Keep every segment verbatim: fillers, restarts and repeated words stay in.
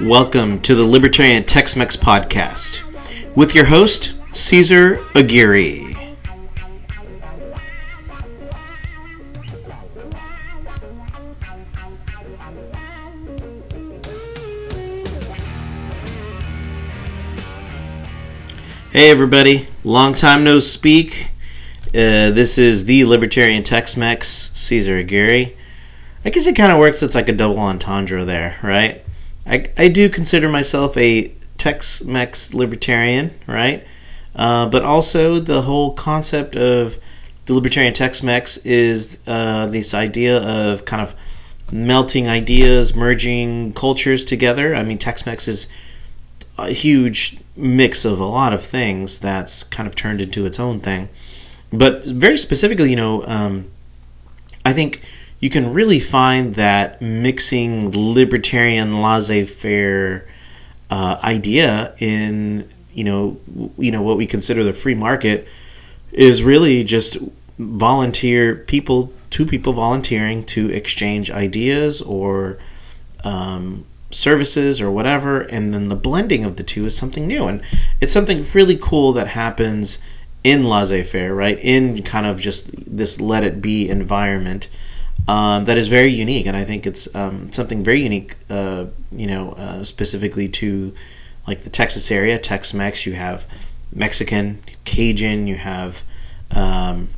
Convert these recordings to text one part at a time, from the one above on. Welcome to the Libertarian Tex-Mex Podcast with your host, Caesar Aguirre. Hey everybody, long time no speak. Uh, this is the Libertarian Tex-Mex, Caesar Aguirre. I guess it kind of works, it's like a double entendre there, right? I, I do consider myself a Tex-Mex libertarian, right? Uh, but also the whole concept of the Libertarian Tex-Mex is uh, this idea of kind of melting ideas, merging cultures together. I mean, Tex-Mex is a huge mix of a lot of things that's kind of turned into its own thing. But very specifically, you know, um, I think you can really find that mixing libertarian laissez-faire uh, idea in you know you know what we consider the free market is really just volunteer people two people volunteering to exchange ideas or um, services or whatever, and then the blending of the two is something new, and it's something really cool that happens in laissez-faire, right? In kind of just this let it be environment. Um, that is very unique, and I think it's um, something very unique, uh, you know, uh, specifically to like the Texas area, Tex-Mex. You have Mexican, Cajun, you have um,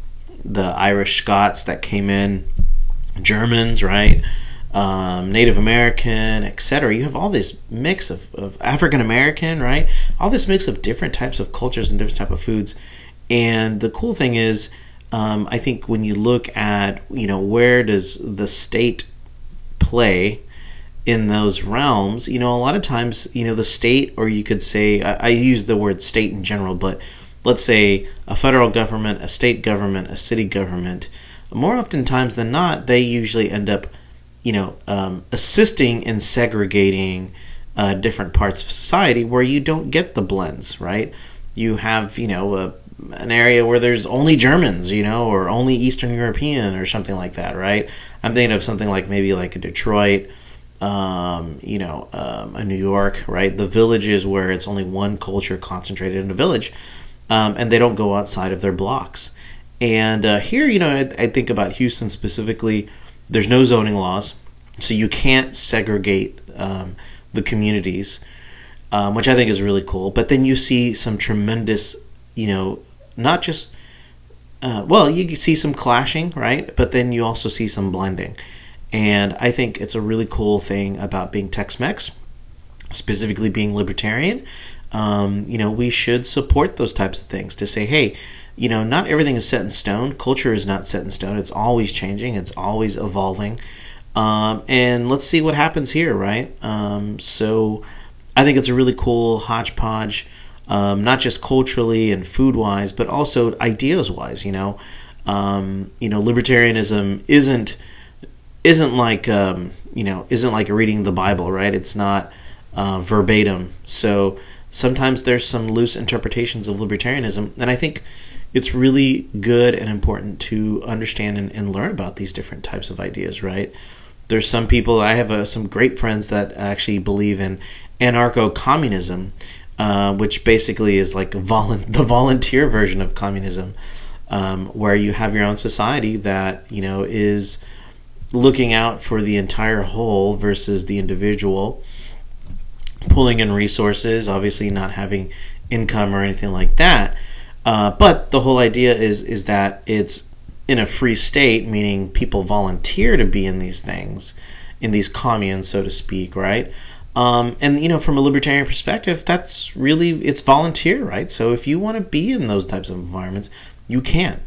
the Irish Scots that came in, Germans, right, um, Native American, et cetera. You have all this mix of, of African American, right, all this mix of different types of cultures and different type of foods. And the cool thing is, Um, I think when you look at, you know, where does the state play in those realms, you know, a lot of times, you know, the state, or you could say, I, I use the word state in general, but let's say a federal government, a state government, a city government, more oftentimes than not, they usually end up, you know, um, assisting in segregating uh, different parts of society where you don't get the blends, right? You have, you know, a an area where there's only Germans, you know, or only Eastern European or something like that, right? I'm thinking of something like maybe like a Detroit, um, you know, um, a New York, right? The villages where it's only one culture concentrated in a village, um, and they don't go outside of their blocks. And uh, here, you know, I, I think about Houston specifically, there's no zoning laws, so you can't segregate um, the communities, um, which I think is really cool. But then you see some tremendous, you know, not just uh, well, you see some clashing, right? But then you also see some blending, and I think it's a really cool thing about being Tex-Mex, specifically being libertarian. Um, you know, we should support those types of things to say, hey, you know, not everything is set in stone. Culture is not set in stone. It's always changing. It's always evolving. Um, and let's see what happens here, right? Um, so I think it's a really cool hodgepodge. Um, not just culturally and food-wise, but also ideas-wise. You know, um, you know, libertarianism isn't isn't like um, you know isn't like reading the Bible, right? It's not uh, verbatim. So sometimes there's some loose interpretations of libertarianism, and I think it's really good and important to understand and, and learn about these different types of ideas, right? There's some people I have uh, some great friends that actually believe in anarcho-communism. Uh, which basically is like volu- the volunteer version of communism, um, where you have your own society that, you know, is looking out for the entire whole versus the individual, pulling in resources, obviously not having income or anything like that. Uh, but the whole idea is is that it's in a free state, meaning people volunteer to be in these things, in these communes, so to speak, right? Um, and, you know, from a libertarian perspective, that's really, it's volunteer, right? So if you want to be in those types of environments, you can.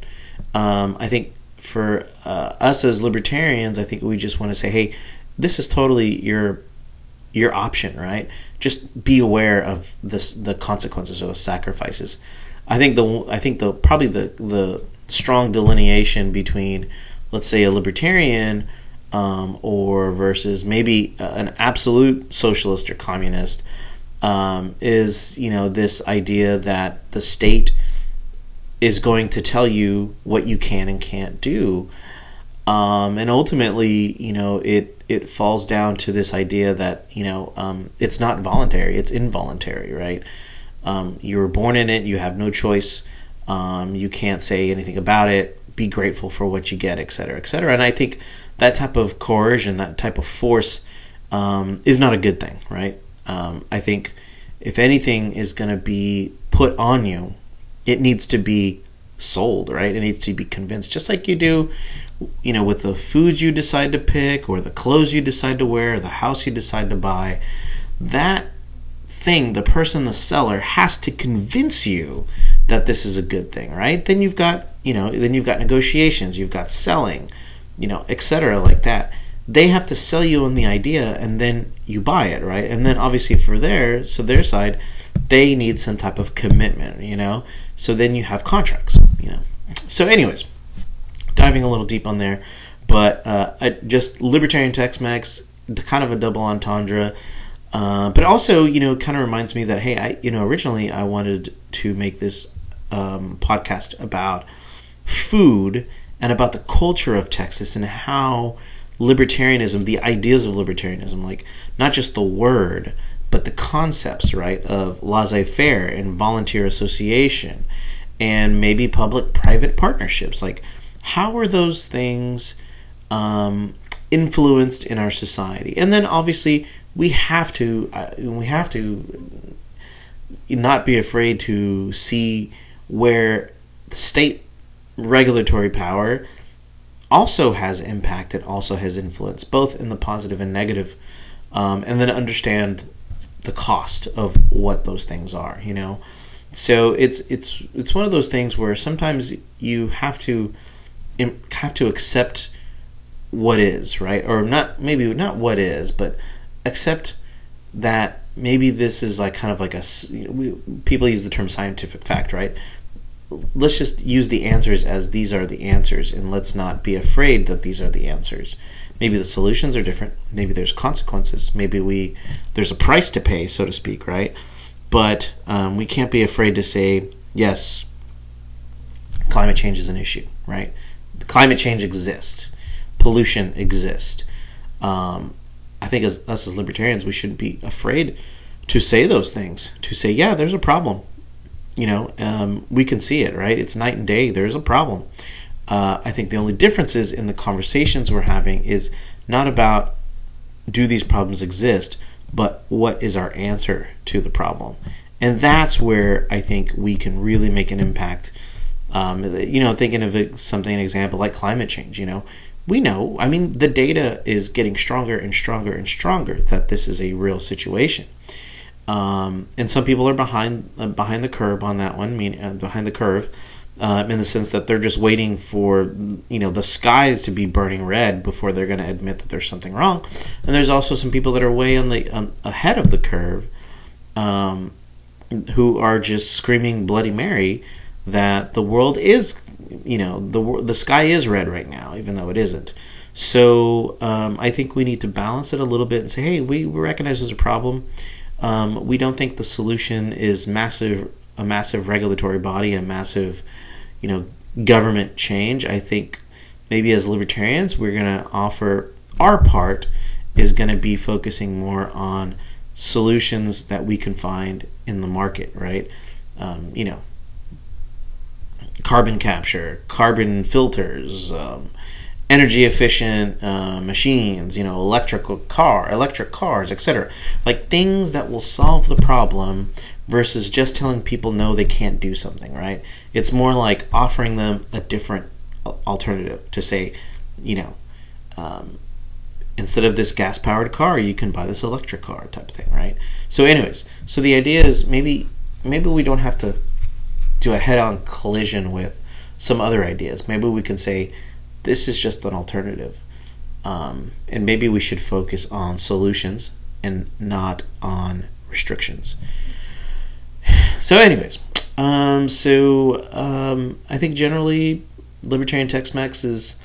Um, I think for uh, us as libertarians, I think we just want to say, hey, this is totally your your option, right? Just be aware of this, the consequences or the sacrifices. I think the I think the probably the, the strong delineation between, let's say, a libertarian Um, or versus maybe an absolute socialist or communist, um, is, you know, this idea that the state is going to tell you what you can and can't do. Um, and ultimately, you know, it, it falls down to this idea that, you know, um, it's not voluntary, it's involuntary, right? Um, you were born in it, you have no choice, um, you can't say anything about it, be grateful for what you get, et cetera, et cetera. And I think that type of coercion, that type of force um, is not a good thing, right? Um, I think if anything is going to be put on you, it needs to be sold, right? It needs to be convinced, just like you do, you know, with the foods you decide to pick or the clothes you decide to wear, or the house you decide to buy. That thing, the person, the seller, has to convince you that this is a good thing, right? Then you've got, you know, then you've got negotiations, you've got selling, you know, et cetera, like that. They have to sell you on the idea, and then you buy it, right? And then obviously for their, so their side, they need some type of commitment, you know? So then you have contracts, you know? So anyways, diving a little deep on there, but uh, I, just libertarian Tex-Mex, kind of a double entendre, uh, but also, you know, kind of reminds me that, hey, I, you know, originally I wanted to make this um, podcast about food and about the culture of Texas and how libertarianism, the ideas of libertarianism, like not just the word, but the concepts, right, of laissez-faire and volunteer association and maybe public-private partnerships, like how are those things um, influenced in our society? And then obviously we have to uh, we have to not be afraid to see where state regulatory power also has impact and also has influence, both in the positive and negative, um, and then understand the cost of what those things are, you know? So it's it's it's one of those things where sometimes you have to have to accept what is, right? Or not, maybe not what is, but accept that maybe this is like kind of like a, we, people use the term scientific fact, right? Let's just use the answers as these are the answers, and let's not be afraid that these are the answers. Maybe the solutions are different. Maybe there's consequences. Maybe we there's a price to pay, so to speak, right? But um, we can't be afraid to say, yes, climate change is an issue, right? Climate change exists. Pollution exists. Um, I think as us as libertarians, we shouldn't be afraid to say those things, to say, yeah, there's a problem. You know, um, we can see it, right? It's night and day. There's a problem. Uh, I think the only difference is in the conversations we're having is not about do these problems exist, but what is our answer to the problem? And that's where I think we can really make an impact. Um, you know, thinking of it, something, an example like climate change, you know, we know, I mean, the data is getting stronger and stronger and stronger that this is a real situation. Um, and some people are behind uh, behind the curve on that one, meaning uh, behind the curve, uh, in the sense that they're just waiting for, you know, the skies to be burning red before they're going to admit that there's something wrong. And there's also some people that are way on the um, ahead of the curve, um, who are just screaming Bloody Mary that the world is, you know, the the sky is red right now, even though it isn't. So um, I think we need to balance it a little bit and say, hey, we, we recognize there's a problem. Um, we don't think the solution is massive, a massive regulatory body, a massive, you know, government change. I think maybe as libertarians, we're going to offer our part is going to be focusing more on solutions that we can find in the market, right? Um, you know, carbon capture, carbon filters, um, energy efficient uh, machines, you know, electrical car, electric cars, et cetera. Like things that will solve the problem versus just telling people no, they can't do something, right? It's more like offering them a different alternative to say, you know, um, instead of this gas-powered car, you can buy this electric car type of thing, right? So anyways, so the idea is maybe maybe we don't have to do a head-on collision with some other ideas. Maybe we can say, this is just an alternative, um, and maybe we should focus on solutions and not on restrictions. So anyways, um, so um, I think generally libertarian Tex-Mex is,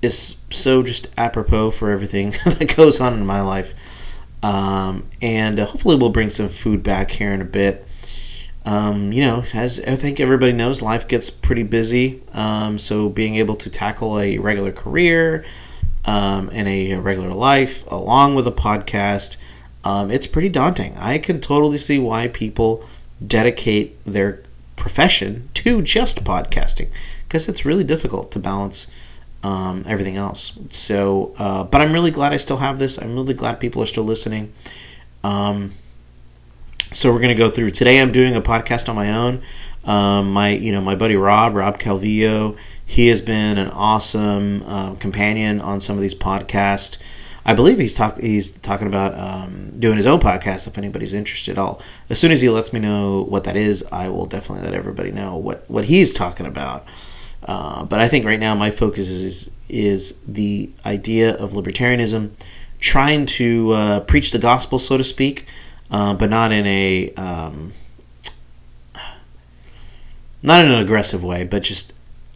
is so just apropos for everything that goes on in my life. Um, and uh, hopefully we'll bring some food back here in a bit. Um, you know, as I think everybody knows, life gets pretty busy. Um, so being able to tackle a regular career um, and a regular life along with a podcast, um, it's pretty daunting. I can totally see why people dedicate their profession to just podcasting, because it's really difficult to balance um, everything else. So, uh, but I'm really glad I still have this. I'm really glad people are still listening. Um, so we're going to go through today. I'm doing a podcast on my own. Um, my, you know, my buddy Rob, Rob Calvillo, he has been an awesome uh, companion on some of these podcasts. I believe he's talk he's talking about um, doing his own podcast if anybody's interested at all. As soon as he lets me know what that is, I will definitely let everybody know what, what he's talking about. Uh, but I think right now my focus is is the idea of libertarianism, trying to uh, preach the gospel, so to speak, uh, but not in a um, not in an aggressive way. But just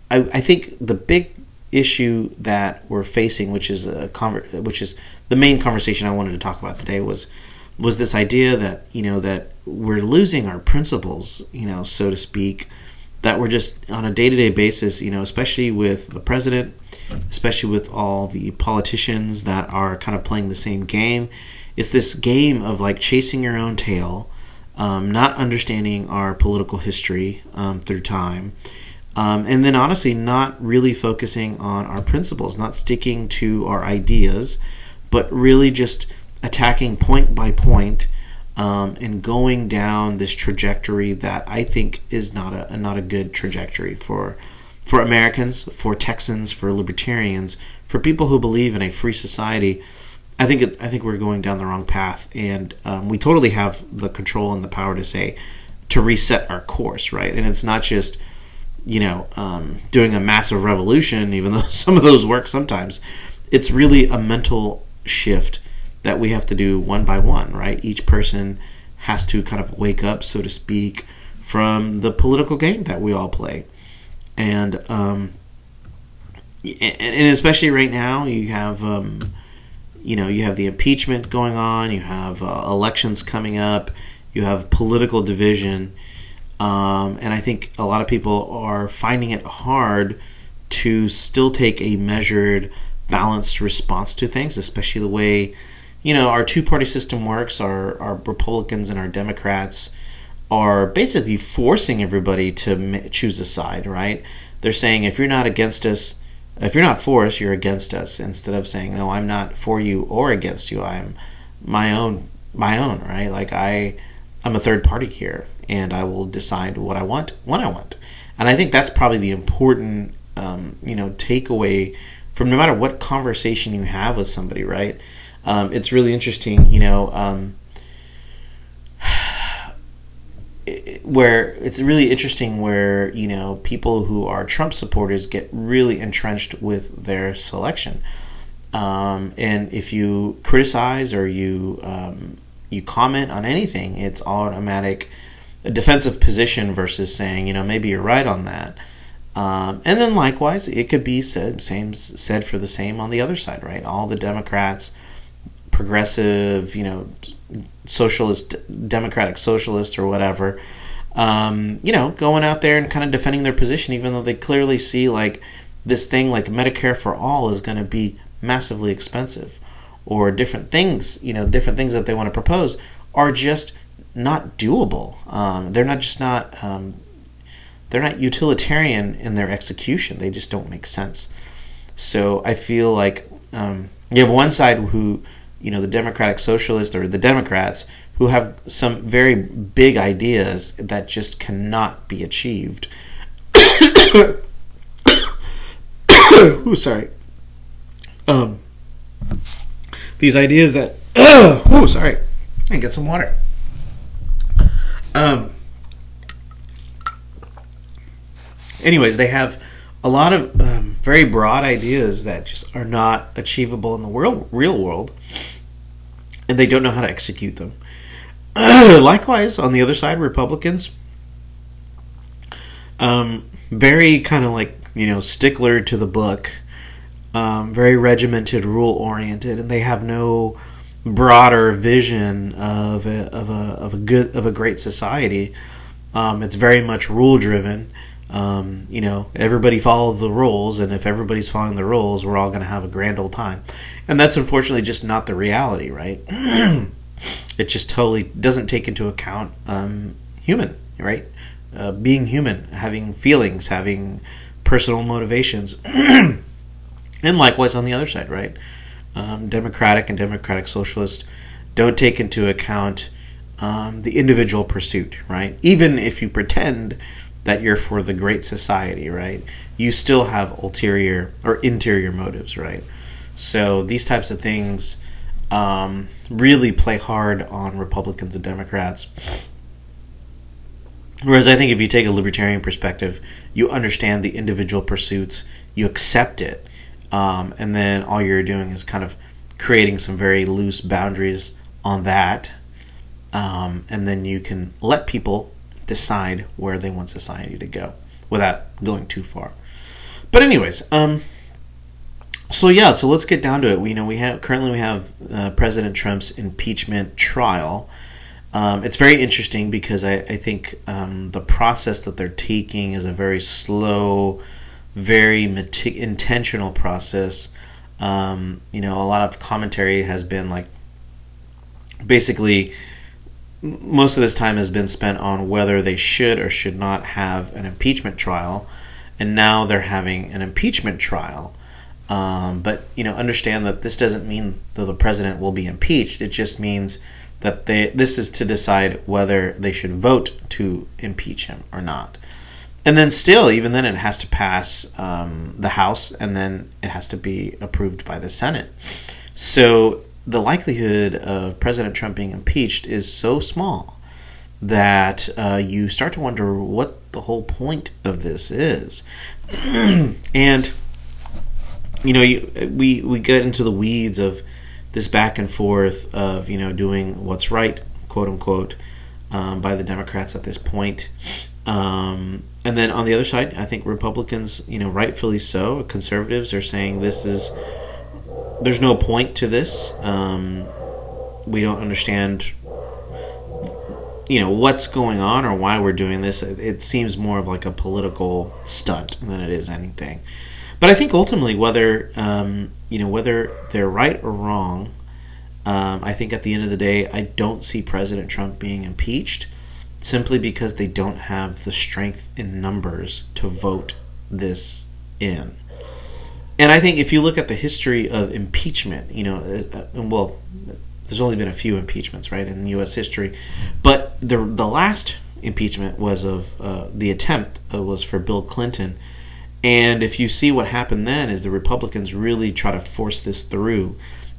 I, I think the big issue that we're facing, which is a conver- which is the main conversation I wanted to talk about today, was was this idea that, you know, that we're losing our principles, you know, so to speak, that we're just on a day-to-day basis, you know, especially with the president, especially with all the politicians that are kind of playing the same game. It's this game of like chasing your own tail, um, not understanding our political history um, through time. Um, and then, honestly, not really focusing on our principles, not sticking to our ideas, but really just attacking point by point um, and going down this trajectory that I think is not a not a good trajectory for for Americans, for Texans, for libertarians, for people who believe in a free society. I think it, I think we're going down the wrong path, and um, we totally have the control and the power to say to reset our course, right? And it's not just, you know, um, doing a massive revolution, even though some of those work sometimes. It's really a mental shift that we have to do one by one, right? Each person has to kind of wake up, so to speak, from the political game that we all play. And um, and especially right now, you have, um, you know, you have the impeachment going on, you have uh, elections coming up, you have political division. Um, and I think a lot of people are finding it hard to still take a measured, balanced response to things, especially the way, you know, our two-party system works. Our, our Republicans and our Democrats are basically forcing everybody to ma- choose a side, right? They're saying, if you're not against us, if you're not for us, you're against us, instead of saying, no, I'm not for you or against you. I'm my own, my own, right? Like I, I'm a third party here, and I will decide what I want, when I want. And I think that's probably the important, um, you know, takeaway from no matter what conversation you have with somebody, right? Um, it's really interesting, you know, um, it, where it's really interesting where, you know, people who are Trump supporters get really entrenched with their selection. Um, and if you criticize or you um, you comment on anything, it's automatic a defensive position versus saying, you know, maybe you're right on that. Um, and then likewise, it could be said same said for the same on the other side, right? All the Democrats, progressive, you know, socialist, democratic socialists or whatever, um, you know, going out there and kind of defending their position, even though they clearly see like this thing like Medicare for all is going to be massively expensive, or different things, you know, different things that they want to propose are just not doable. Um, they're not just not um, they're not utilitarian in their execution. They just don't make sense. So I feel like um, you have one side who, you know, the Democratic Socialists or the Democrats who have some very big ideas that just cannot be achieved. Ooh, sorry. Um, these ideas that oh, sorry, and get some water. Um, anyways, they have a lot of um, very broad ideas that just are not achievable in the world, real world, and they don't know how to execute them. Likewise, on the other side, Republicans, um, very kind of like, you know, stickler to the book, um, very regimented, rule-oriented, and they have no broader vision of a, of a of a good of a great society. Um, it's very much rule driven. Um, you know, everybody follows the rules, and if everybody's following the rules, we're all going to have a grand old time. And that's unfortunately just not the reality, right? It just totally doesn't take into account um, human, right? Uh, being human, having feelings, having personal motivations, and likewise on the other side, right? Um, democratic and democratic socialists don't take into account um, the individual pursuit, right? Even if you pretend that you're for the great society, right? You still have ulterior or interior motives, right? So these types of things um, really play hard on Republicans and Democrats. Whereas I think if you take a libertarian perspective, you understand the individual pursuits, you accept it, um, and then all you're doing is kind of creating some very loose boundaries on that, um, and then you can let people decide where they want society to go without going too far. But anyways, um, so yeah, so let's get down to it. We, you know, we have currently we have uh, President Trump's impeachment trial. Um, it's very interesting because I, I think um, the process that they're taking is a very slow, very metic- intentional process. Um, you know, a lot of commentary has been like, basically, most of this time has been spent on whether they should or should not have an impeachment trial, and now they're having an impeachment trial. Um, but, you know, understand that this doesn't mean that the president will be impeached. It just means that they, this is to decide whether they should vote to impeach him or not. And then still, even then, it has to pass um, the House, and then it has to be approved by the Senate. So the likelihood of President Trump being impeached is so small that uh, you start to wonder what the whole point of this is. And, you know, you, we, we get into the weeds of this back and forth of, you know, doing what's right, quote unquote, um, by the Democrats at this point. Um, and then on the other side, I think Republicans, you know, rightfully so, conservatives are saying this is, there's no point to this. Um, we don't understand, you know, what's going on or why we're doing this. It, it seems more of like a political stunt than it is anything. But I think ultimately, whether um, you know whether they're right or wrong, um, I think at the end of the day, I don't see President Trump being impeached, simply because they don't have the strength in numbers to vote this in. And I think if you look at the history of impeachment, you know, well, there's only been a few impeachments, right, in U S history, but the the last impeachment was of uh, the attempt uh, was for Bill Clinton. And if you see what happened then is the Republicans really try to force this through.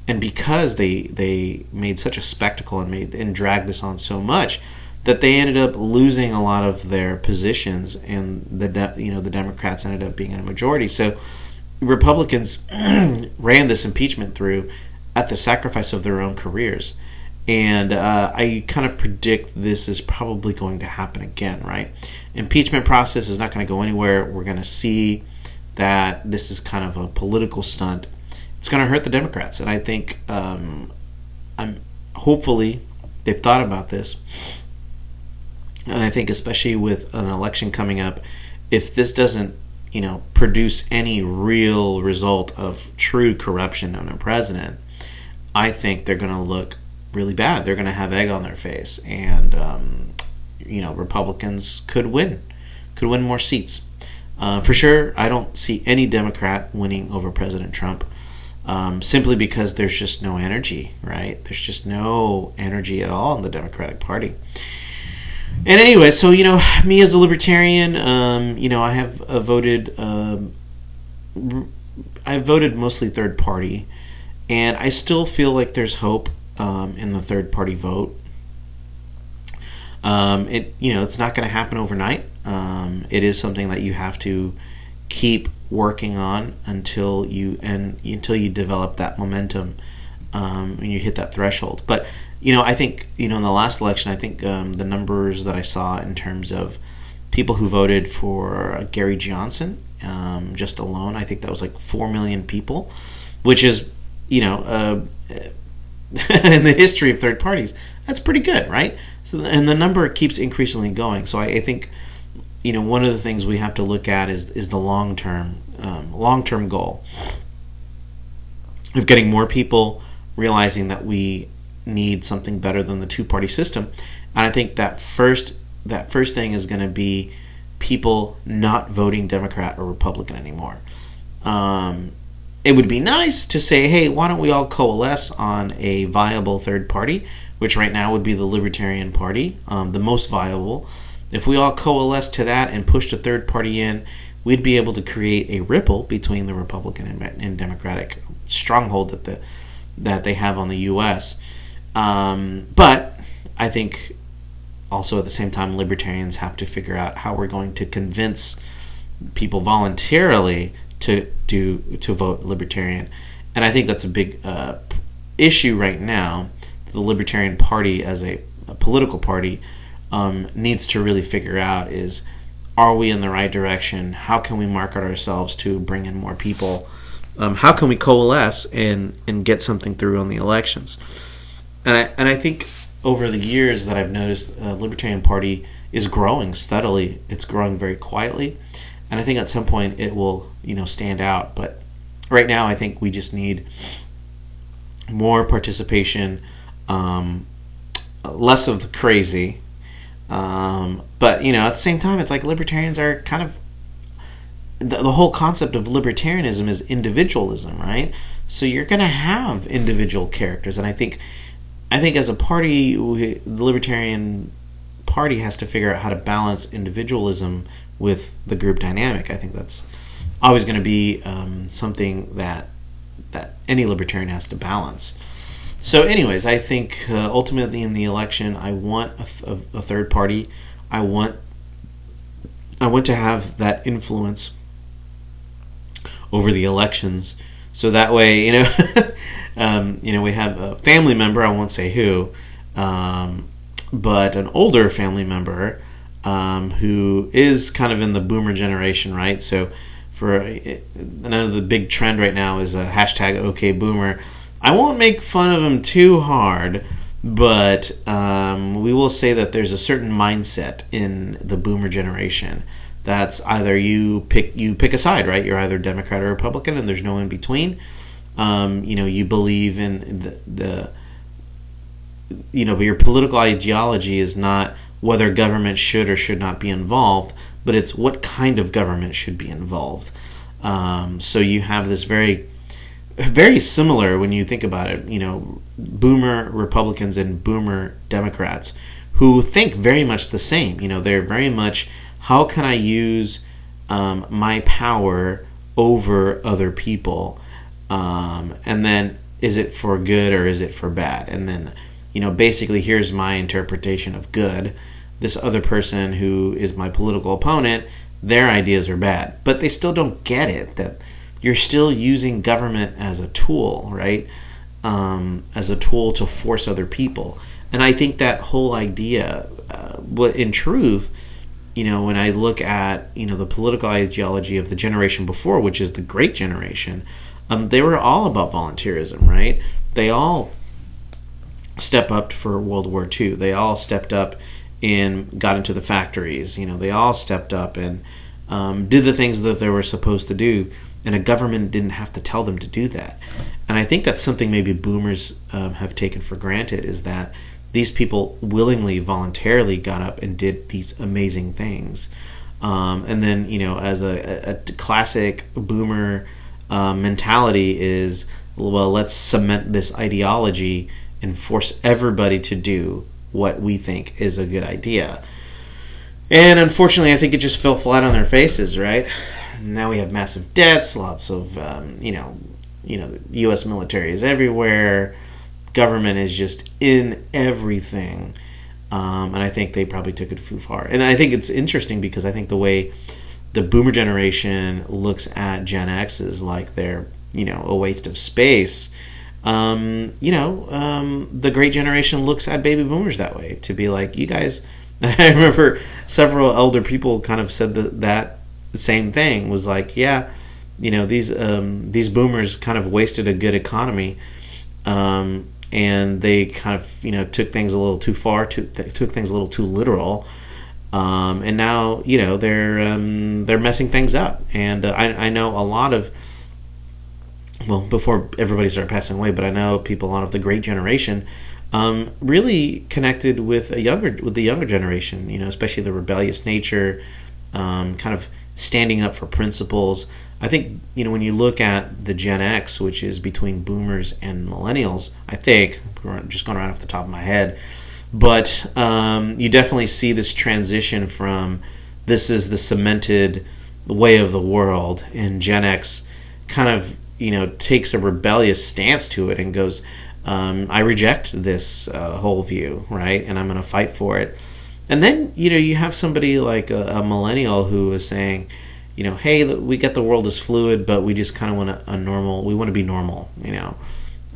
And because they they made such a spectacle and made and dragged this on so much that they ended up losing a lot of their positions, and the de- you know the Democrats ended up being in a majority. So Republicans ran this impeachment through at the sacrifice of their own careers. And uh, I kind of predict this is probably going to happen again, right? Impeachment process is not going to go anywhere. We're going to see that this is kind of a political stunt. It's going to hurt the Democrats. And I think um, I'm hopefully they've thought about this. And I think especially with an election coming up, if this doesn't, you know, produce any real result of true corruption on a president, I think they're going to look really bad. They're going to have egg on their face, and um, you know, Republicans could win, could win more seats. Uh, for sure, I don't see any Democrat winning over President Trump, um, simply because there's just no energy, right? There's just no energy at all in the Democratic Party. And anyway, so you know, me as a libertarian, um, you know, I have uh, voted. Um, I voted mostly third party, and I still feel like there's hope. Um, in the third-party vote, um, it you know it's not going to happen overnight. Um, it is something that you have to keep working on until you and until you develop that momentum um, and you hit that threshold. But you know I think you know in the last election, I think um, the numbers that I saw in terms of people who voted for Gary Johnson um, just alone, I think that was like four million people, which is you know. Uh, in the history of third parties. That's pretty good, right? So, and the number keeps increasingly going. So I, I think, you know, one of the things we have to look at is is the long term um, long term goal of getting more people realizing that we need something better than the two party system. And I think that first that first thing is going to be people not voting Democrat or Republican anymore. Um, it would be nice to say, hey, why don't we all coalesce on a viable third party, which right now would be the Libertarian Party, um, the most viable. If we all coalesce to that and pushed a third party in, we'd be able to create a ripple between the Republican and, and Democratic stronghold that the that they have on the U S. Um, but I think also at the same time, libertarians have to figure out how we're going to convince people voluntarily to do to vote libertarian. And I think that's a big uh, issue right now. The Libertarian Party as a, a political party um, needs to really figure out is, are we in the right direction? How can we market ourselves to bring in more people? Um, how can we coalesce and, and get something through on the elections? And I, and I think over the years that I've noticed, the uh, Libertarian Party is growing steadily. It's growing very quietly. And I think at some point it will, you know, stand out. But right now I think we just need more participation, um, less of the crazy. Um, but, you know, at the same time, it's like libertarians are kind of the, the whole concept of libertarianism is individualism, right? So you're going to have individual characters. And I think I think as a party, we, the Libertarian Party has to figure out how to balance individualism with the group dynamic. I think that's always going to be um, something that that any libertarian has to balance. So anyways, I think uh, ultimately in the election, I want a, th- a third party. I want I want to have that influence over the elections. So that way, you know, um, you know, we have a family member, I won't say who, um, but an older family member Um, who is kind of in the boomer generation, right? So for another, the big trend right now is a hashtag OK Boomer. I won't make fun of them too hard, but um, we will say that there's a certain mindset in the boomer generation that's either you pick you pick a side, right? You're either Democrat or Republican, and there's no in between. Um, you know, you believe in the, the you know, but your political ideology is not whether government should or should not be involved, but it's what kind of government should be involved. Um, so you have this very, very similar when you think about it, you know, boomer Republicans and boomer Democrats who think very much the same. You know, they're very much, how can I use um, my power over other people? Um, and then is it for good or is it for bad? And then, you know, basically here's my interpretation of good. This other person who is my political opponent, their ideas are bad. But they still don't get it, that you're still using government as a tool, right? Um, as a tool to force other people. And I think that whole idea, uh, in truth, you know, when I look at, you know, the political ideology of the generation before, which is the Great Generation, um, they were all about volunteerism, right? They all step up for World War Two. They all stepped up and got into the factories. You know, they all stepped up and um, did the things that they were supposed to do, and a government didn't have to tell them to do that. And I think that's something maybe boomers um, have taken for granted, is that these people willingly, voluntarily got up and did these amazing things. Um, and then, you know, as a, a classic boomer uh, mentality is, well, let's cement this ideology and force everybody to do what we think is a good idea. And unfortunately, I think it just fell flat on their faces, right? Now we have massive debts, lots of, um, you know, you know, the U S military is everywhere. Government is just in everything. Um, and I think they probably took it too far. And I think it's interesting because I think the way the boomer generation looks at Gen X is like they're, you know, a waste of space. Um, you know, um, the Great Generation looks at baby boomers that way, to be like, you guys. And I remember several elder people kind of said that, that same thing, was like, yeah, you know, these um, these boomers kind of wasted a good economy, um, and they kind of, you know, took things a little too far, too, took things a little too literal. Um, and now, you know, they're um, they're messing things up. And uh, I, I know a lot of, well, before everybody started passing away, but I know people, a lot of the great generation, um, really connected with a younger, with the younger generation, you know, especially the rebellious nature, um, kind of standing up for principles. I think, you know, when you look at the Gen X, which is between boomers and millennials, I think, I'm just going right off the top of my head, but um, you definitely see this transition from this is the cemented way of the world, and Gen X kind of, you know, takes a rebellious stance to it and goes, um, I reject this uh, whole view, right? And I'm going to fight for it. And then, you know, you have somebody like a, a millennial who is saying, you know, hey, we get the world is fluid, but we just kind of want a, a normal, we want to be normal, you know.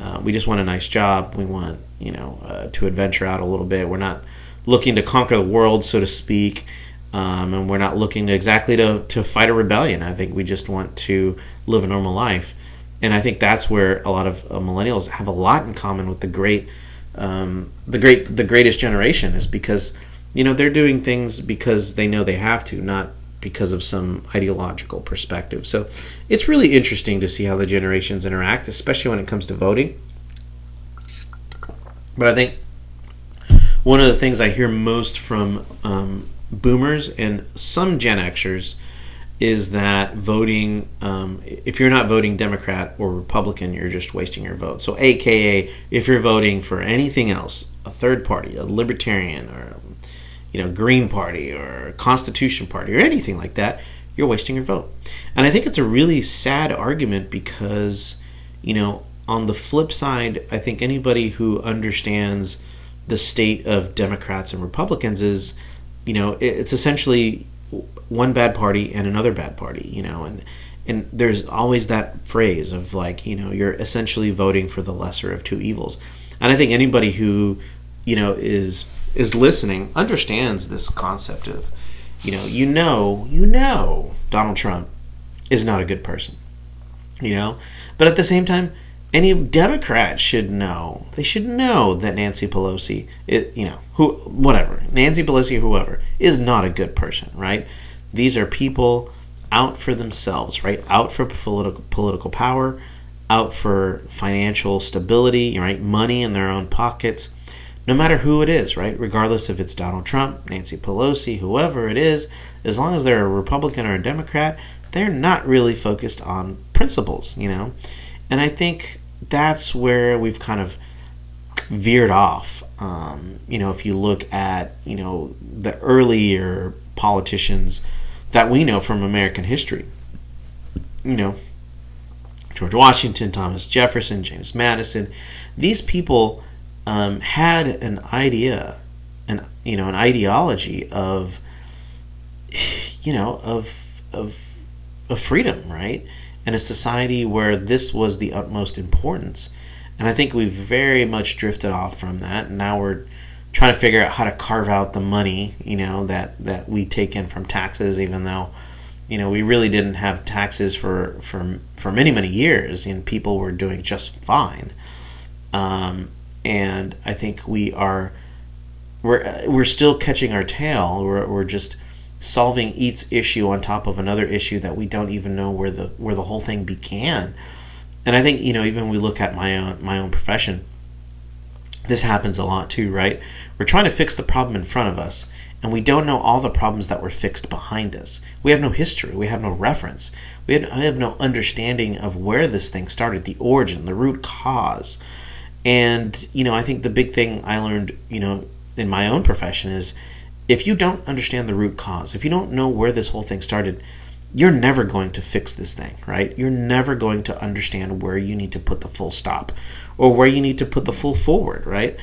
Uh, we just want a nice job. We want, you know, uh, to adventure out a little bit. We're not looking to conquer the world, so to speak, um, and we're not looking to exactly to, to fight a rebellion. I think we just want to live a normal life. And I think that's where a lot of uh, millennials have a lot in common with the great, um, the great, the greatest generation, is because, you know, they're doing things because they know they have to, not because of some ideological perspective. So it's really interesting to see how the generations interact, especially when it comes to voting. But I think one of the things I hear most from um, boomers and some Gen Xers is that voting, um, if you're not voting Democrat or Republican, you're just wasting your vote. So A K A if you're voting for anything else, a third party, a libertarian, or you know, Green Party or Constitution Party or anything like that, you're wasting your vote. And I think it's a really sad argument because, you know, on the flip side, I think anybody who understands the state of Democrats and Republicans is, you know, it's essentially one bad party and another bad party, you know, and and there's always that phrase of like, you know, you're essentially voting for the lesser of two evils. And I think anybody who, you know, is is listening understands this concept of, you know, you know, you know, Donald Trump is not a good person, you know, but at the same time, any Democrat should know, they should know that Nancy Pelosi, it, you know, who, whatever, Nancy Pelosi, whoever, is not a good person, right? These are people out for themselves, right? Out for political political power, out for financial stability, right? Money in their own pockets. No matter who it is, right? Regardless if it's Donald Trump, Nancy Pelosi, whoever it is, as long as they're a Republican or a Democrat, they're not really focused on principles, you know? And I think that's where we've kind of veered off. Um, you know, if you look at, you know, the earlier politicians that we know from American history, you know, George Washington, Thomas Jefferson, James Madison, these people Um, had an idea, an you know, an ideology of, you know, of of of freedom, right? And a society where this was the utmost importance. And I think we've very much drifted off from that. And now we're trying to figure out how to carve out the money, you know, that that we take in from taxes, even though, you know, we really didn't have taxes for for for many many years, and people were doing just fine. Um, And I think we are, we're we're still catching our tail. We're we're just solving each issue on top of another issue that we don't even know where the where the whole thing began. And I think, you know, even when we look at my own my own profession, this happens a lot too, right? We're trying to fix the problem in front of us, and we don't know all the problems that were fixed behind us. We have no history. We have no reference. We have, we have no understanding of where this thing started, the origin, the root cause. And, you know, I think the big thing I learned, you know, in my own profession is if you don't understand the root cause, if you don't know where this whole thing started, you're never going to fix this thing, right? You're never going to understand where you need to put the full stop or where you need to put the full forward, right?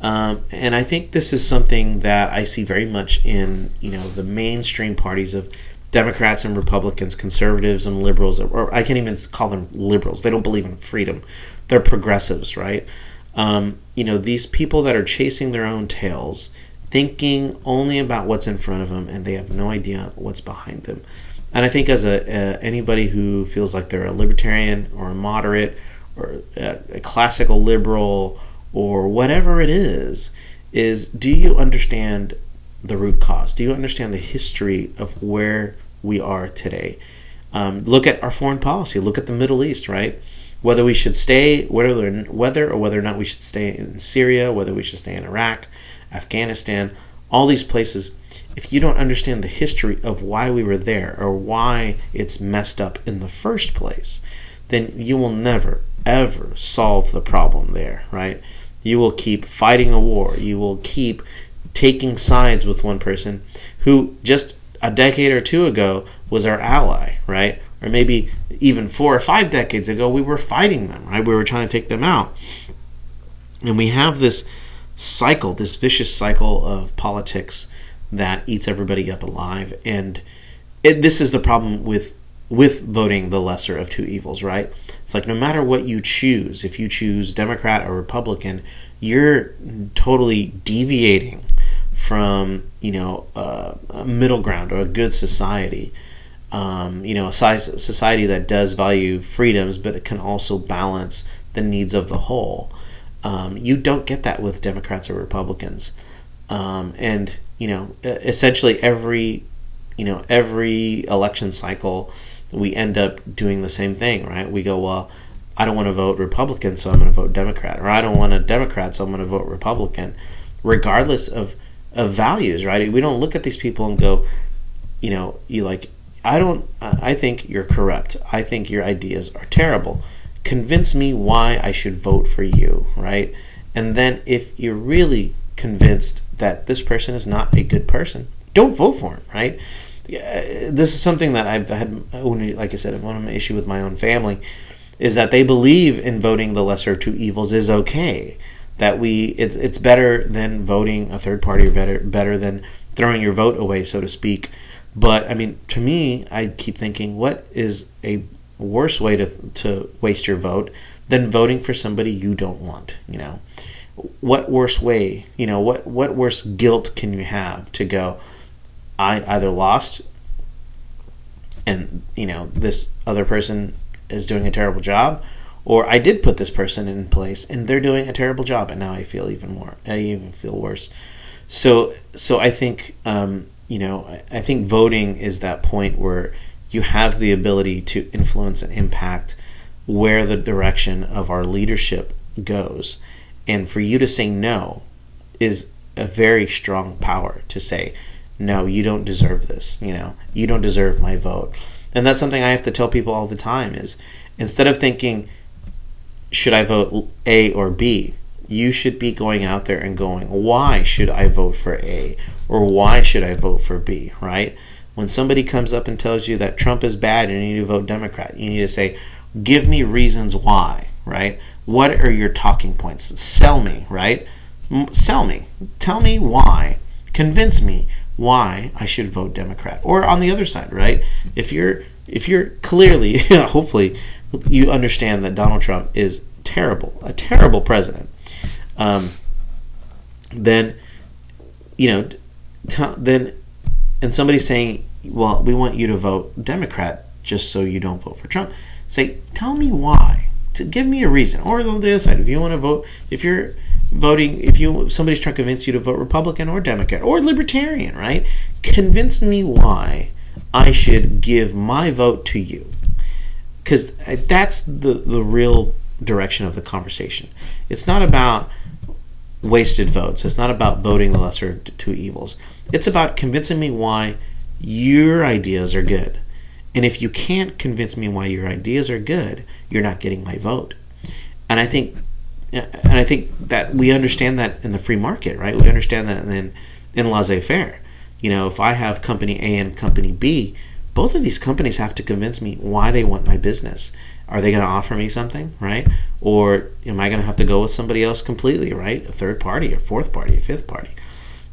Um, and I think this is something that I see very much in, you know, the mainstream parties of Democrats and Republicans, conservatives and liberals, or I can't even call them liberals. They don't believe in freedom. They're progressives, right? Um, you know, these people that are chasing their own tails, thinking only about what's in front of them, and they have no idea what's behind them. And I think as a, a anybody who feels like they're a libertarian or a moderate or a, a classical liberal or whatever it is, is do you understand the root cause? Do you understand the history of where we are today? Um, look at our foreign policy. Look at the Middle East, right? Whether we should stay, whether, whether or whether or not we should stay in Syria, whether we should stay in Iraq, Afghanistan, all these places. If you don't understand the history of why we were there or why it's messed up in the first place, then you will never, ever solve the problem there, right? You will keep fighting a war. You will keep taking sides with one person who just a decade or two ago was our ally, right? Or maybe even four or five decades ago, we were fighting them, right? We were trying to take them out. And we have this cycle, this vicious cycle of politics that eats everybody up alive. And it, this is the problem with with voting the lesser of two evils, right? It's like no matter what you choose, if you choose Democrat or Republican, you're totally deviating from, you know, uh, a middle ground or a good society, um, you know, a society that does value freedoms, but it can also balance the needs of the whole. Um, you don't get that with Democrats or Republicans. Um, and, you know, essentially every, you know, every election cycle, we end up doing the same thing, right? We go, well, I don't want to vote Republican, so I'm going to vote Democrat. Or I don't want a Democrat, so I'm going to vote Republican, regardless of, of values, right? We don't look at these people and go, you know, you like, I don't, I think you're corrupt. I think your ideas are terrible. Convince me why I should vote for you, right? And then if you're really convinced that this person is not a good person, don't vote for him, right? This is something that I've had, like I said, one of my issues with my own family is that they believe in voting the lesser of two evils is okay. That we, it's, it's better than voting a third party, or better, better than throwing your vote away, so to speak. But I mean, to me, I keep thinking, what is a worse way to to waste your vote than voting for somebody you don't want? You know, what worse way? You know, what what worse guilt can you have to go? I either lost, and you know this other person is doing a terrible job, or I did put this person in place and they're doing a terrible job, and now I feel even more. I even feel worse. So, so I think um, you know, I think voting is that point where you have the ability to influence and impact where the direction of our leadership goes, and for you to say no is a very strong power to say. No, you don't deserve this, you know, you don't deserve my vote. And that's something I have to tell people all the time is instead of thinking, should I vote A or B, you should be going out there and going, why should I vote for A or why should I vote for B, right? When somebody comes up and tells you that Trump is bad and you need to vote Democrat, you need to say, give me reasons why, right? What are your talking points? Sell me, right? Sell me. Tell me why. Convince me why I should vote Democrat. Or on the other side, right? If you're if you're clearly, hopefully, you understand that Donald Trump is terrible, a terrible president, um, then, you know, t- then, and somebody's saying, well, we want you to vote Democrat just so you don't vote for Trump. Say, tell me why. To give me a reason. Or on the other side, if you want to vote, if you're voting, if you somebody's trying to convince you to vote Republican or Democrat or Libertarian, right? Convince me why I should give my vote to you, because that's the the real direction of the conversation. It's not about wasted votes. It's not about voting the lesser of two evils. It's about convincing me why your ideas are good. And if you can't convince me why your ideas are good, you're not getting my vote. And I think. And I think that we understand that in the free market, right? We understand that in, in laissez-faire. You know, if I have company A and company B, both of these companies have to convince me why they want my business. Are they going to offer me something, right? Or am I going to have to go with somebody else completely, right? A third party, a fourth party, a fifth party.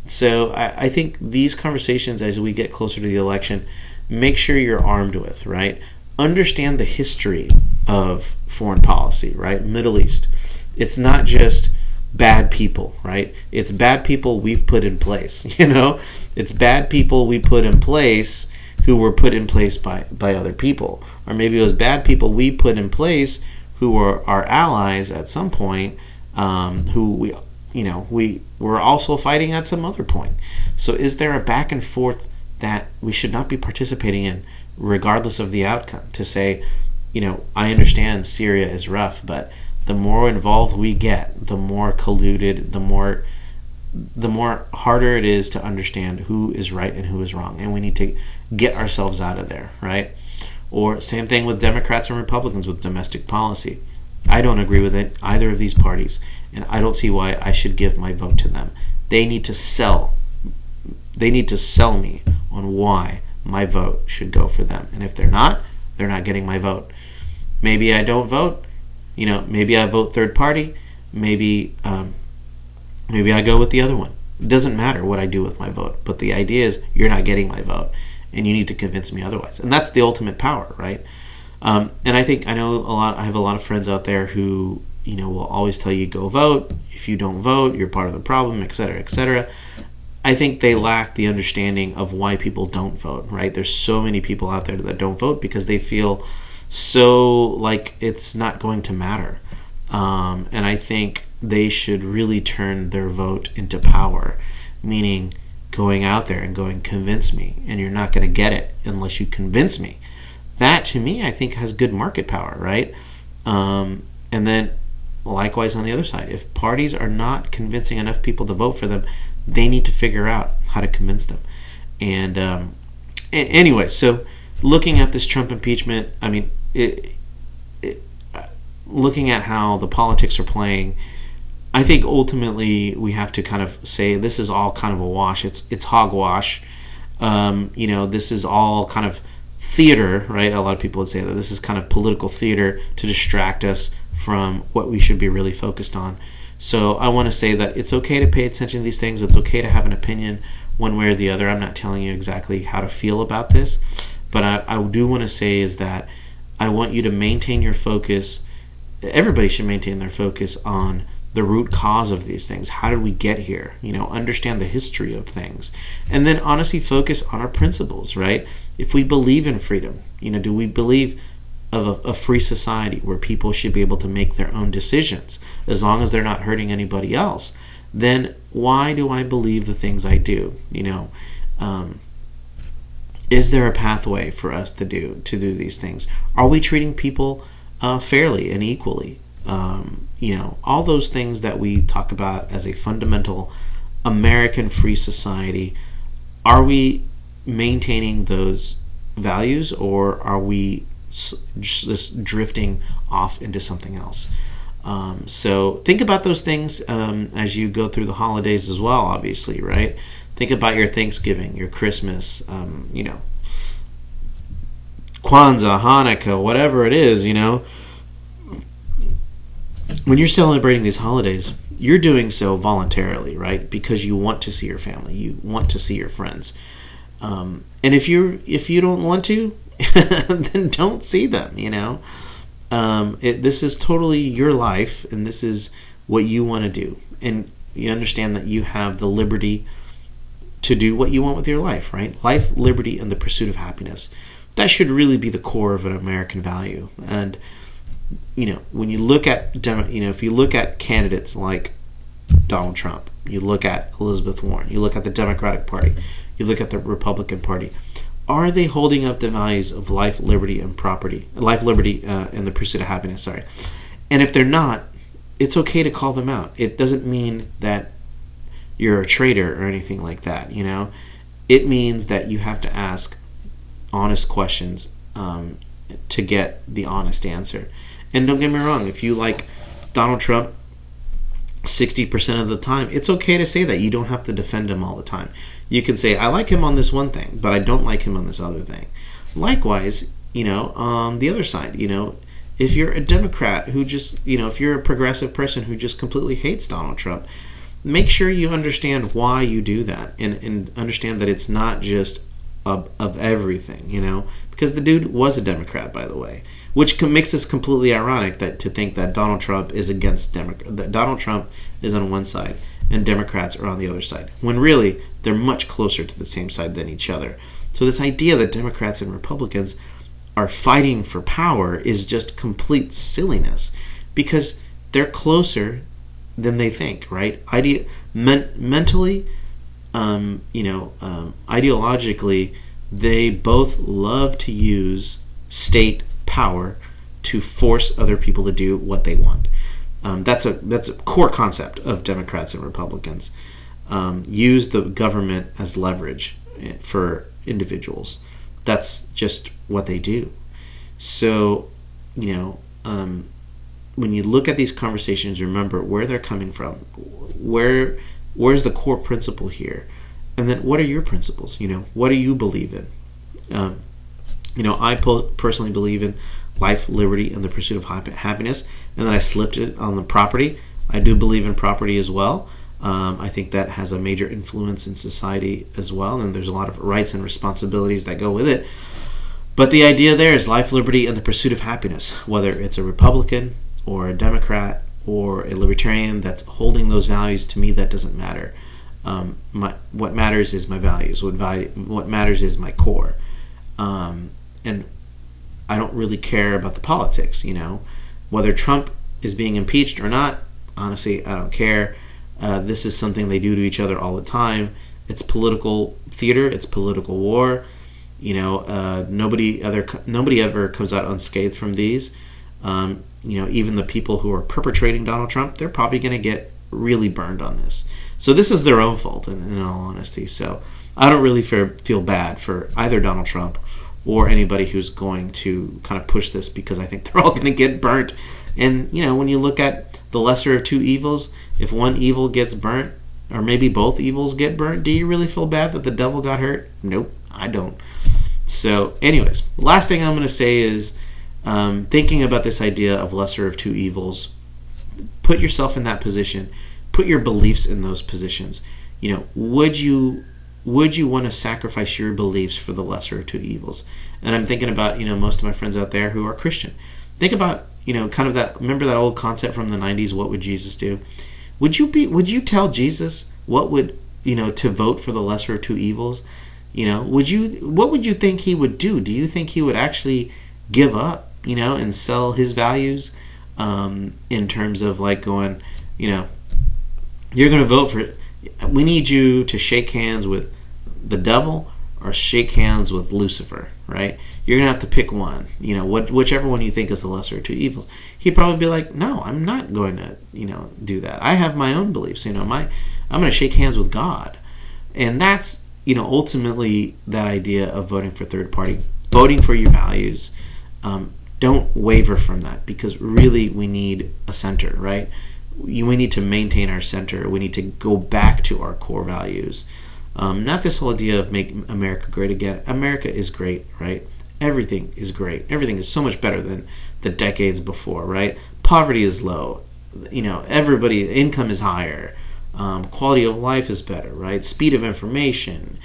So I, I think these conversations as we get closer to the election, make sure you're armed with, right? Understand the history of foreign policy, right? Middle East. It's not just bad people, right? It's bad people we've put in place, you know? It's bad people we put in place who were put in place by, by other people. Or maybe it was bad people we put in place who were our allies at some point, um, who we, you know, we were also fighting at some other point. So is there a back and forth that we should not be participating in, regardless of the outcome, to say, you know, I understand Syria is rough, but the more involved we get, the more colluded, the more the more harder it is to understand who is right and who is wrong, and we need to get ourselves out of there, right? Or same thing with Democrats and Republicans with domestic policy. I don't agree with it, either of these parties, and I don't see why I should give my vote to them. They need to sell. They need to sell me on why my vote should go for them. And if they're not, they're not getting my vote. Maybe I don't vote. You know, maybe I vote third party. Maybe um, maybe I go with the other one. It doesn't matter what I do with my vote. But the idea is you're not getting my vote, and you need to convince me otherwise. And that's the ultimate power, right? Um, and I think I know a lot. I have a lot of friends out there who, you know, will always tell you go vote. If you don't vote, you're part of the problem, et cetera, et cetera. I think they lack the understanding of why people don't vote, right? There's so many people out there that don't vote because they feel so like it's not going to matter. Um, and I think they should really turn their vote into power, meaning going out there and going, convince me, and you're not going to get it unless you convince me. That, to me, I think has good market power, right? Um, and then likewise on the other side, if parties are not convincing enough people to vote for them, they need to figure out how to convince them. And um, anyway, so looking at this Trump impeachment, I mean, it, it, looking at how the politics are playing, I think ultimately we have to kind of say this is all kind of a wash. It's it's hogwash. Um, you know, this is all kind of theater, right? A lot of people would say that this is kind of political theater to distract us from what we should be really focused on. So I want to say that it's okay to pay attention to these things. It's okay to have an opinion one way or the other. I'm not telling you exactly how to feel about this, but I, I do want to say is that I want you to maintain your focus. Everybody should maintain their focus on the root cause of these things. How did we get here? You know, understand the history of things, and then honestly focus on our principles, right? If we believe in freedom, you know, do we believe of a, a free society where people should be able to make their own decisions as long as they're not hurting anybody else? Then why do I believe the things I do? You know, um, is there a pathway for us to do to do these things? Are we treating people uh, fairly and equally? Um, you know, all those things that we talk about as a fundamental American free society. Are we maintaining those values, or are we just drifting off into something else? Um, so think about those things um, as you go through the holidays as well, obviously, right? Think about your Thanksgiving, your Christmas, um, you know, Kwanzaa, Hanukkah, whatever it is, you know. When you're celebrating these holidays, you're doing so voluntarily, right? Because you want to see your family, you want to see your friends. Um, and if you're if you don't want to, then don't see them, you know. Um, it, this is totally your life, and this is what you want to do. And you understand that you have the liberty to do what you want with your life, right? Life, liberty, and the pursuit of happiness. That should really be the core of an American value. And, you know, when you look at, you know, if you look at candidates like Donald Trump, you look at Elizabeth Warren, you look at the Democratic Party, you look at the Republican Party, are they holding up the values of life, liberty, and property? Life, liberty, uh, and the pursuit of happiness, sorry. And if they're not, it's okay to call them out. It doesn't mean that you're a traitor or anything like that, you know? It means that you have to ask honest questions um, to get the honest answer. And don't get me wrong, if you like Donald Trump sixty percent of the time, it's okay to say that. You don't have to defend him all the time. You can say, I like him on this one thing, but I don't like him on this other thing. Likewise, you know, on the other side, you know, if you're a Democrat who just, you know, if you're a progressive person who just completely hates Donald Trump, make sure you understand why you do that, and, and understand that it's not just of, of everything, you know, because the dude was a Democrat, by the way, which makes this completely ironic that to think that Donald Trump is against Democrat, that Donald Trump is on one side and Democrats are on the other side, when really they're much closer to the same side than each other. So this idea that Democrats and Republicans are fighting for power is just complete silliness, because they're closer than they think, right? Ide- men- mentally, um, you know, um, ideologically, they both love to use state power to force other people to do what they want. Um, that's a that's a core concept of Democrats and Republicans. Um, use the government as leverage for individuals. That's just what they do. So, you know, um, when you look at these conversations, remember where they're coming from. Where where's the core principle here? And then what are your principles? You know, what do you believe in? Um, you know, I po- personally believe in life, liberty, and the pursuit of happiness. And then I slipped it on the property. I do believe in property as well. Um, I think that has a major influence in society as well. And there's a lot of rights and responsibilities that go with it. But the idea there is life, liberty, and the pursuit of happiness, whether it's a Republican or a Democrat or a libertarian that's holding those values. To me, that doesn't matter. Um, my, what matters is my values. What, value, what matters is my core. Um, and I don't really care about the politics, you know. Whether Trump is being impeached or not, honestly, I don't care. Uh, this is something they do to each other all the time. It's political theater. It's political war. You know, uh, nobody other nobody ever comes out unscathed from these. Um, you know, even the people who are perpetrating Donald Trump, they're probably going to get really burned on this. So this is their own fault, in, in all honesty. So I don't really feel bad for either Donald Trump or anybody who's going to kind of push this, because I think they're all going to get burnt. And, you know, when you look at the lesser of two evils, if one evil gets burnt, or maybe both evils get burnt, do you really feel bad that the devil got hurt? Nope, I don't. So anyways, last thing I'm going to say is um, thinking about this idea of lesser of two evils, put yourself in that position, put your beliefs in those positions. You know, would you... Would you want to sacrifice your beliefs for the lesser of two evils? And I'm thinking about, you know, most of my friends out there who are Christian. Think about, you know, kind of that, remember that old concept from the nineties, what would Jesus do? Would you be, would you tell Jesus what would, you know, to vote for the lesser of two evils? You know, would you, what would you think he would do? Do you think he would actually give up, you know, and sell his values um, in terms of like going, you know, you're going to vote for it. We need you to shake hands with the devil or shake hands with Lucifer, right? You're going to have to pick one, you know, what, whichever one you think is the lesser of two evils. He'd probably be like, no, I'm not going to, you know, do that. I have my own beliefs, you know, my, I'm going to shake hands with God. And that's, you know, ultimately that idea of voting for third party, voting for your values. Um, don't waver from that, because really we need a center, right? You, we need to maintain our center. We need to go back to our core values. Um, not this whole idea of make America great again. America is great, right? Everything is great. Everything is so much better than the decades before, right? Poverty is low. You know, everybody, income is higher. Um, quality of life is better, right? Speed of information,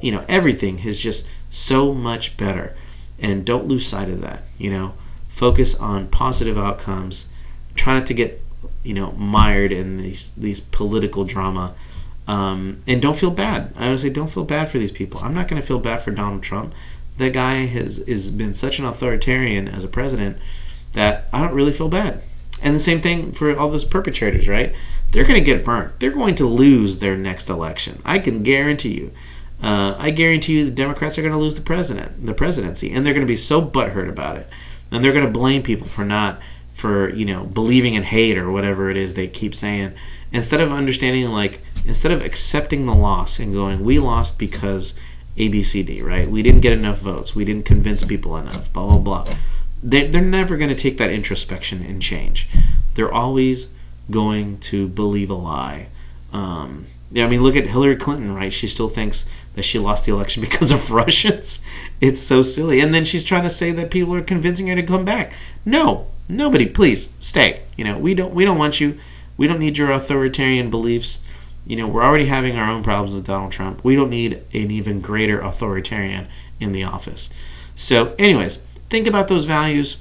you know, everything is just so much better. And don't lose sight of that, you know. Focus on positive outcomes. Try not to get, you know, mired in these these political drama. Um, and don't feel bad. I would say don't feel bad for these people. I'm not going to feel bad for Donald Trump. That guy has, has been such an authoritarian as a president that I don't really feel bad. And the same thing for all those perpetrators, right? They're going to get burnt. They're going to lose their next election. I can guarantee you. Uh, I guarantee you the Democrats are going to lose the president, the presidency, and they're going to be so butthurt about it. And they're going to blame people for not for, you know, believing in hate or whatever it is they keep saying, instead of understanding, like, instead of accepting the loss and going, we lost because A B C D, right? We didn't get enough votes. We didn't convince people enough, blah, blah, blah. They, they're never going to take that introspection and change. They're always going to believe a lie. Um, yeah, I mean, look at Hillary Clinton, right? She still thinks that she lost the election because of Russians. It's so silly. And then she's trying to say that people are convincing her to come back. No. Nobody, please stay. You know, we don't we don't want you. We don't need your authoritarian beliefs. You know, we're already having our own problems with Donald Trump. We don't need an even greater authoritarian in the office. So, anyways, think about those values.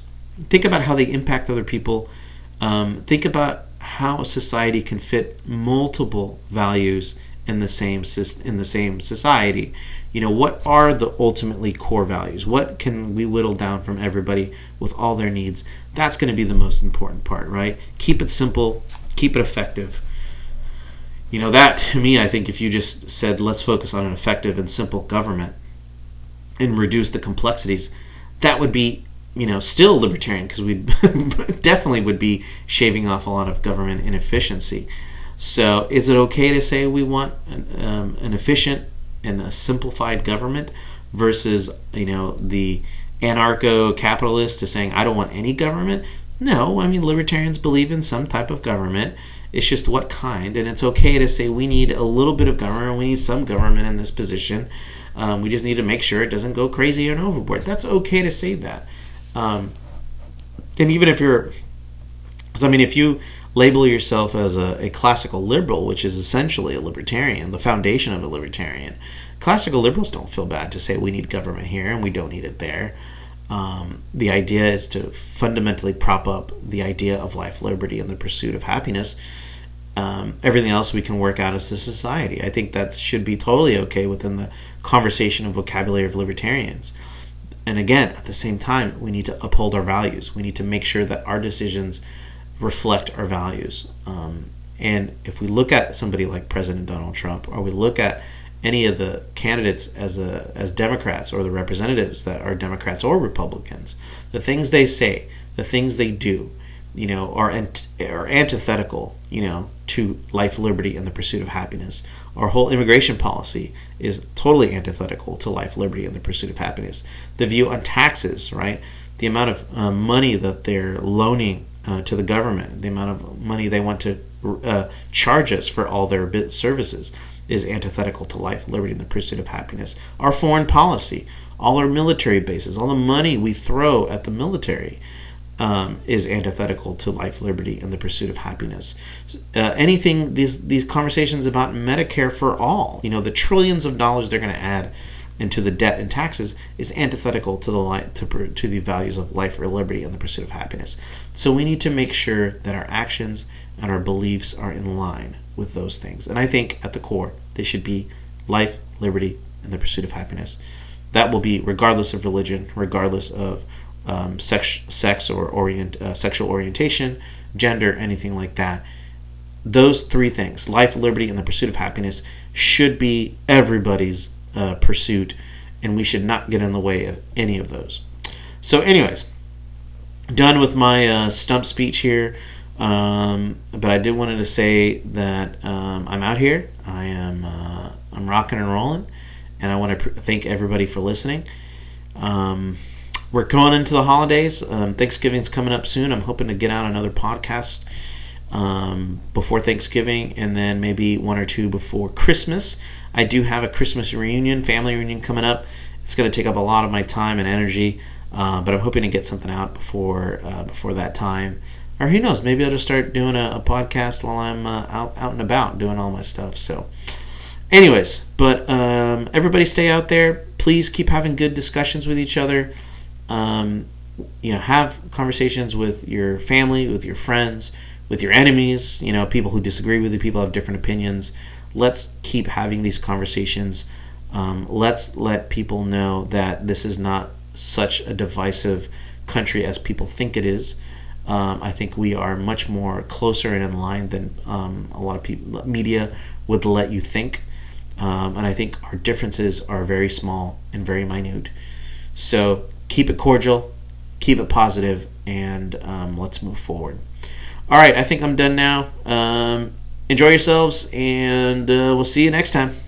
Think about how they impact other people. Um, think about how society can fit multiple values in the same in the same society. You know, what are the ultimately core values? What can we whittle down from everybody with all their needs? That's going to be the most important part, right? Keep it simple. keep it effective. You know, that to me, I think if you just said, let's focus on an effective and simple government and reduce the complexities, that would be, you know, still libertarian, because we definitely would be shaving off a lot of government inefficiency. So is it okay to say we want an, um, an efficient and a simplified government versus, you know, the anarcho-capitalist to saying, I don't want any government? No, I mean, libertarians believe in some type of government. It's just what kind, and it's okay to say we need a little bit of government, we need some government in this position. Um, we just need to make sure it doesn't go crazy and overboard. That's okay to say that. Um, and even if you're, because I mean, if you label yourself as a, a classical liberal, which is essentially a libertarian, the foundation of a libertarian, classical liberals don't feel bad to say we need government here and we don't need it there. Um, the idea is to fundamentally prop up the idea of life, liberty, and the pursuit of happiness. Um, everything else we can work out as a society. I think that should be totally okay within the conversation and vocabulary of libertarians. And again, at the same time, we need to uphold our values. We need to make sure that our decisions reflect our values. Um, and if we look at somebody like President Donald Trump, or we look at any of the candidates as a as Democrats or the representatives that are Democrats or Republicans, the things they say, the things they do, you know, are ant- are antithetical, you know, to life, liberty, and the pursuit of happiness. Our whole immigration policy is totally antithetical to life, liberty, and the pursuit of happiness. The view on taxes, right? The amount of uh, money that they're loaning uh, to the government, the amount of money they want to uh, charge us for all their services is antithetical to life, liberty, and the pursuit of happiness. Our foreign policy, all our military bases, all the money we throw at the military um, is antithetical to life, liberty, and the pursuit of happiness. Uh, anything, these these conversations about Medicare for all, you know, the trillions of dollars they're going to add into the debt and taxes is antithetical to the li- to, to the values of life, or liberty, and the pursuit of happiness. So we need to make sure that our actions and our beliefs are in line with those things. And I think at the core, they should be life, liberty, and the pursuit of happiness. That will be regardless of religion, regardless of um, sex, sex or orient, uh, sexual orientation, gender, anything like that. Those three things, life, liberty, and the pursuit of happiness, should be everybody's uh, pursuit, and we should not get in the way of any of those. So anyways, done with my uh, stump speech here. Um, but I did wanted to say that um, I'm out here. I am uh, I'm rocking and rolling, and I want to pr- thank everybody for listening. Um, we're going into the holidays. Um, Thanksgiving's coming up soon. I'm hoping to get out another podcast um, before Thanksgiving, and then maybe one or two before Christmas. I do have a Christmas reunion, family reunion coming up. It's going to take up a lot of my time and energy, uh, but I'm hoping to get something out before uh, before that time. Or who knows, maybe I'll just start doing a, a podcast while I'm uh, out, out and about doing all my stuff. So anyways, but um, everybody stay out there. Please keep having good discussions with each other. Um, you know, have conversations with your family, with your friends, with your enemies, you know, people who disagree with you, people who have different opinions. Let's keep having these conversations. Um, let's let people know that this is not such a divisive country as people think it is. Um, I think we are much more closer and in line than um, a lot of people, media would let you think. Um, and I think our differences are very small and very minute. So keep it cordial, keep it positive, and um, let's move forward. All right, I think I'm done now. Um, enjoy yourselves, and uh, we'll see you next time.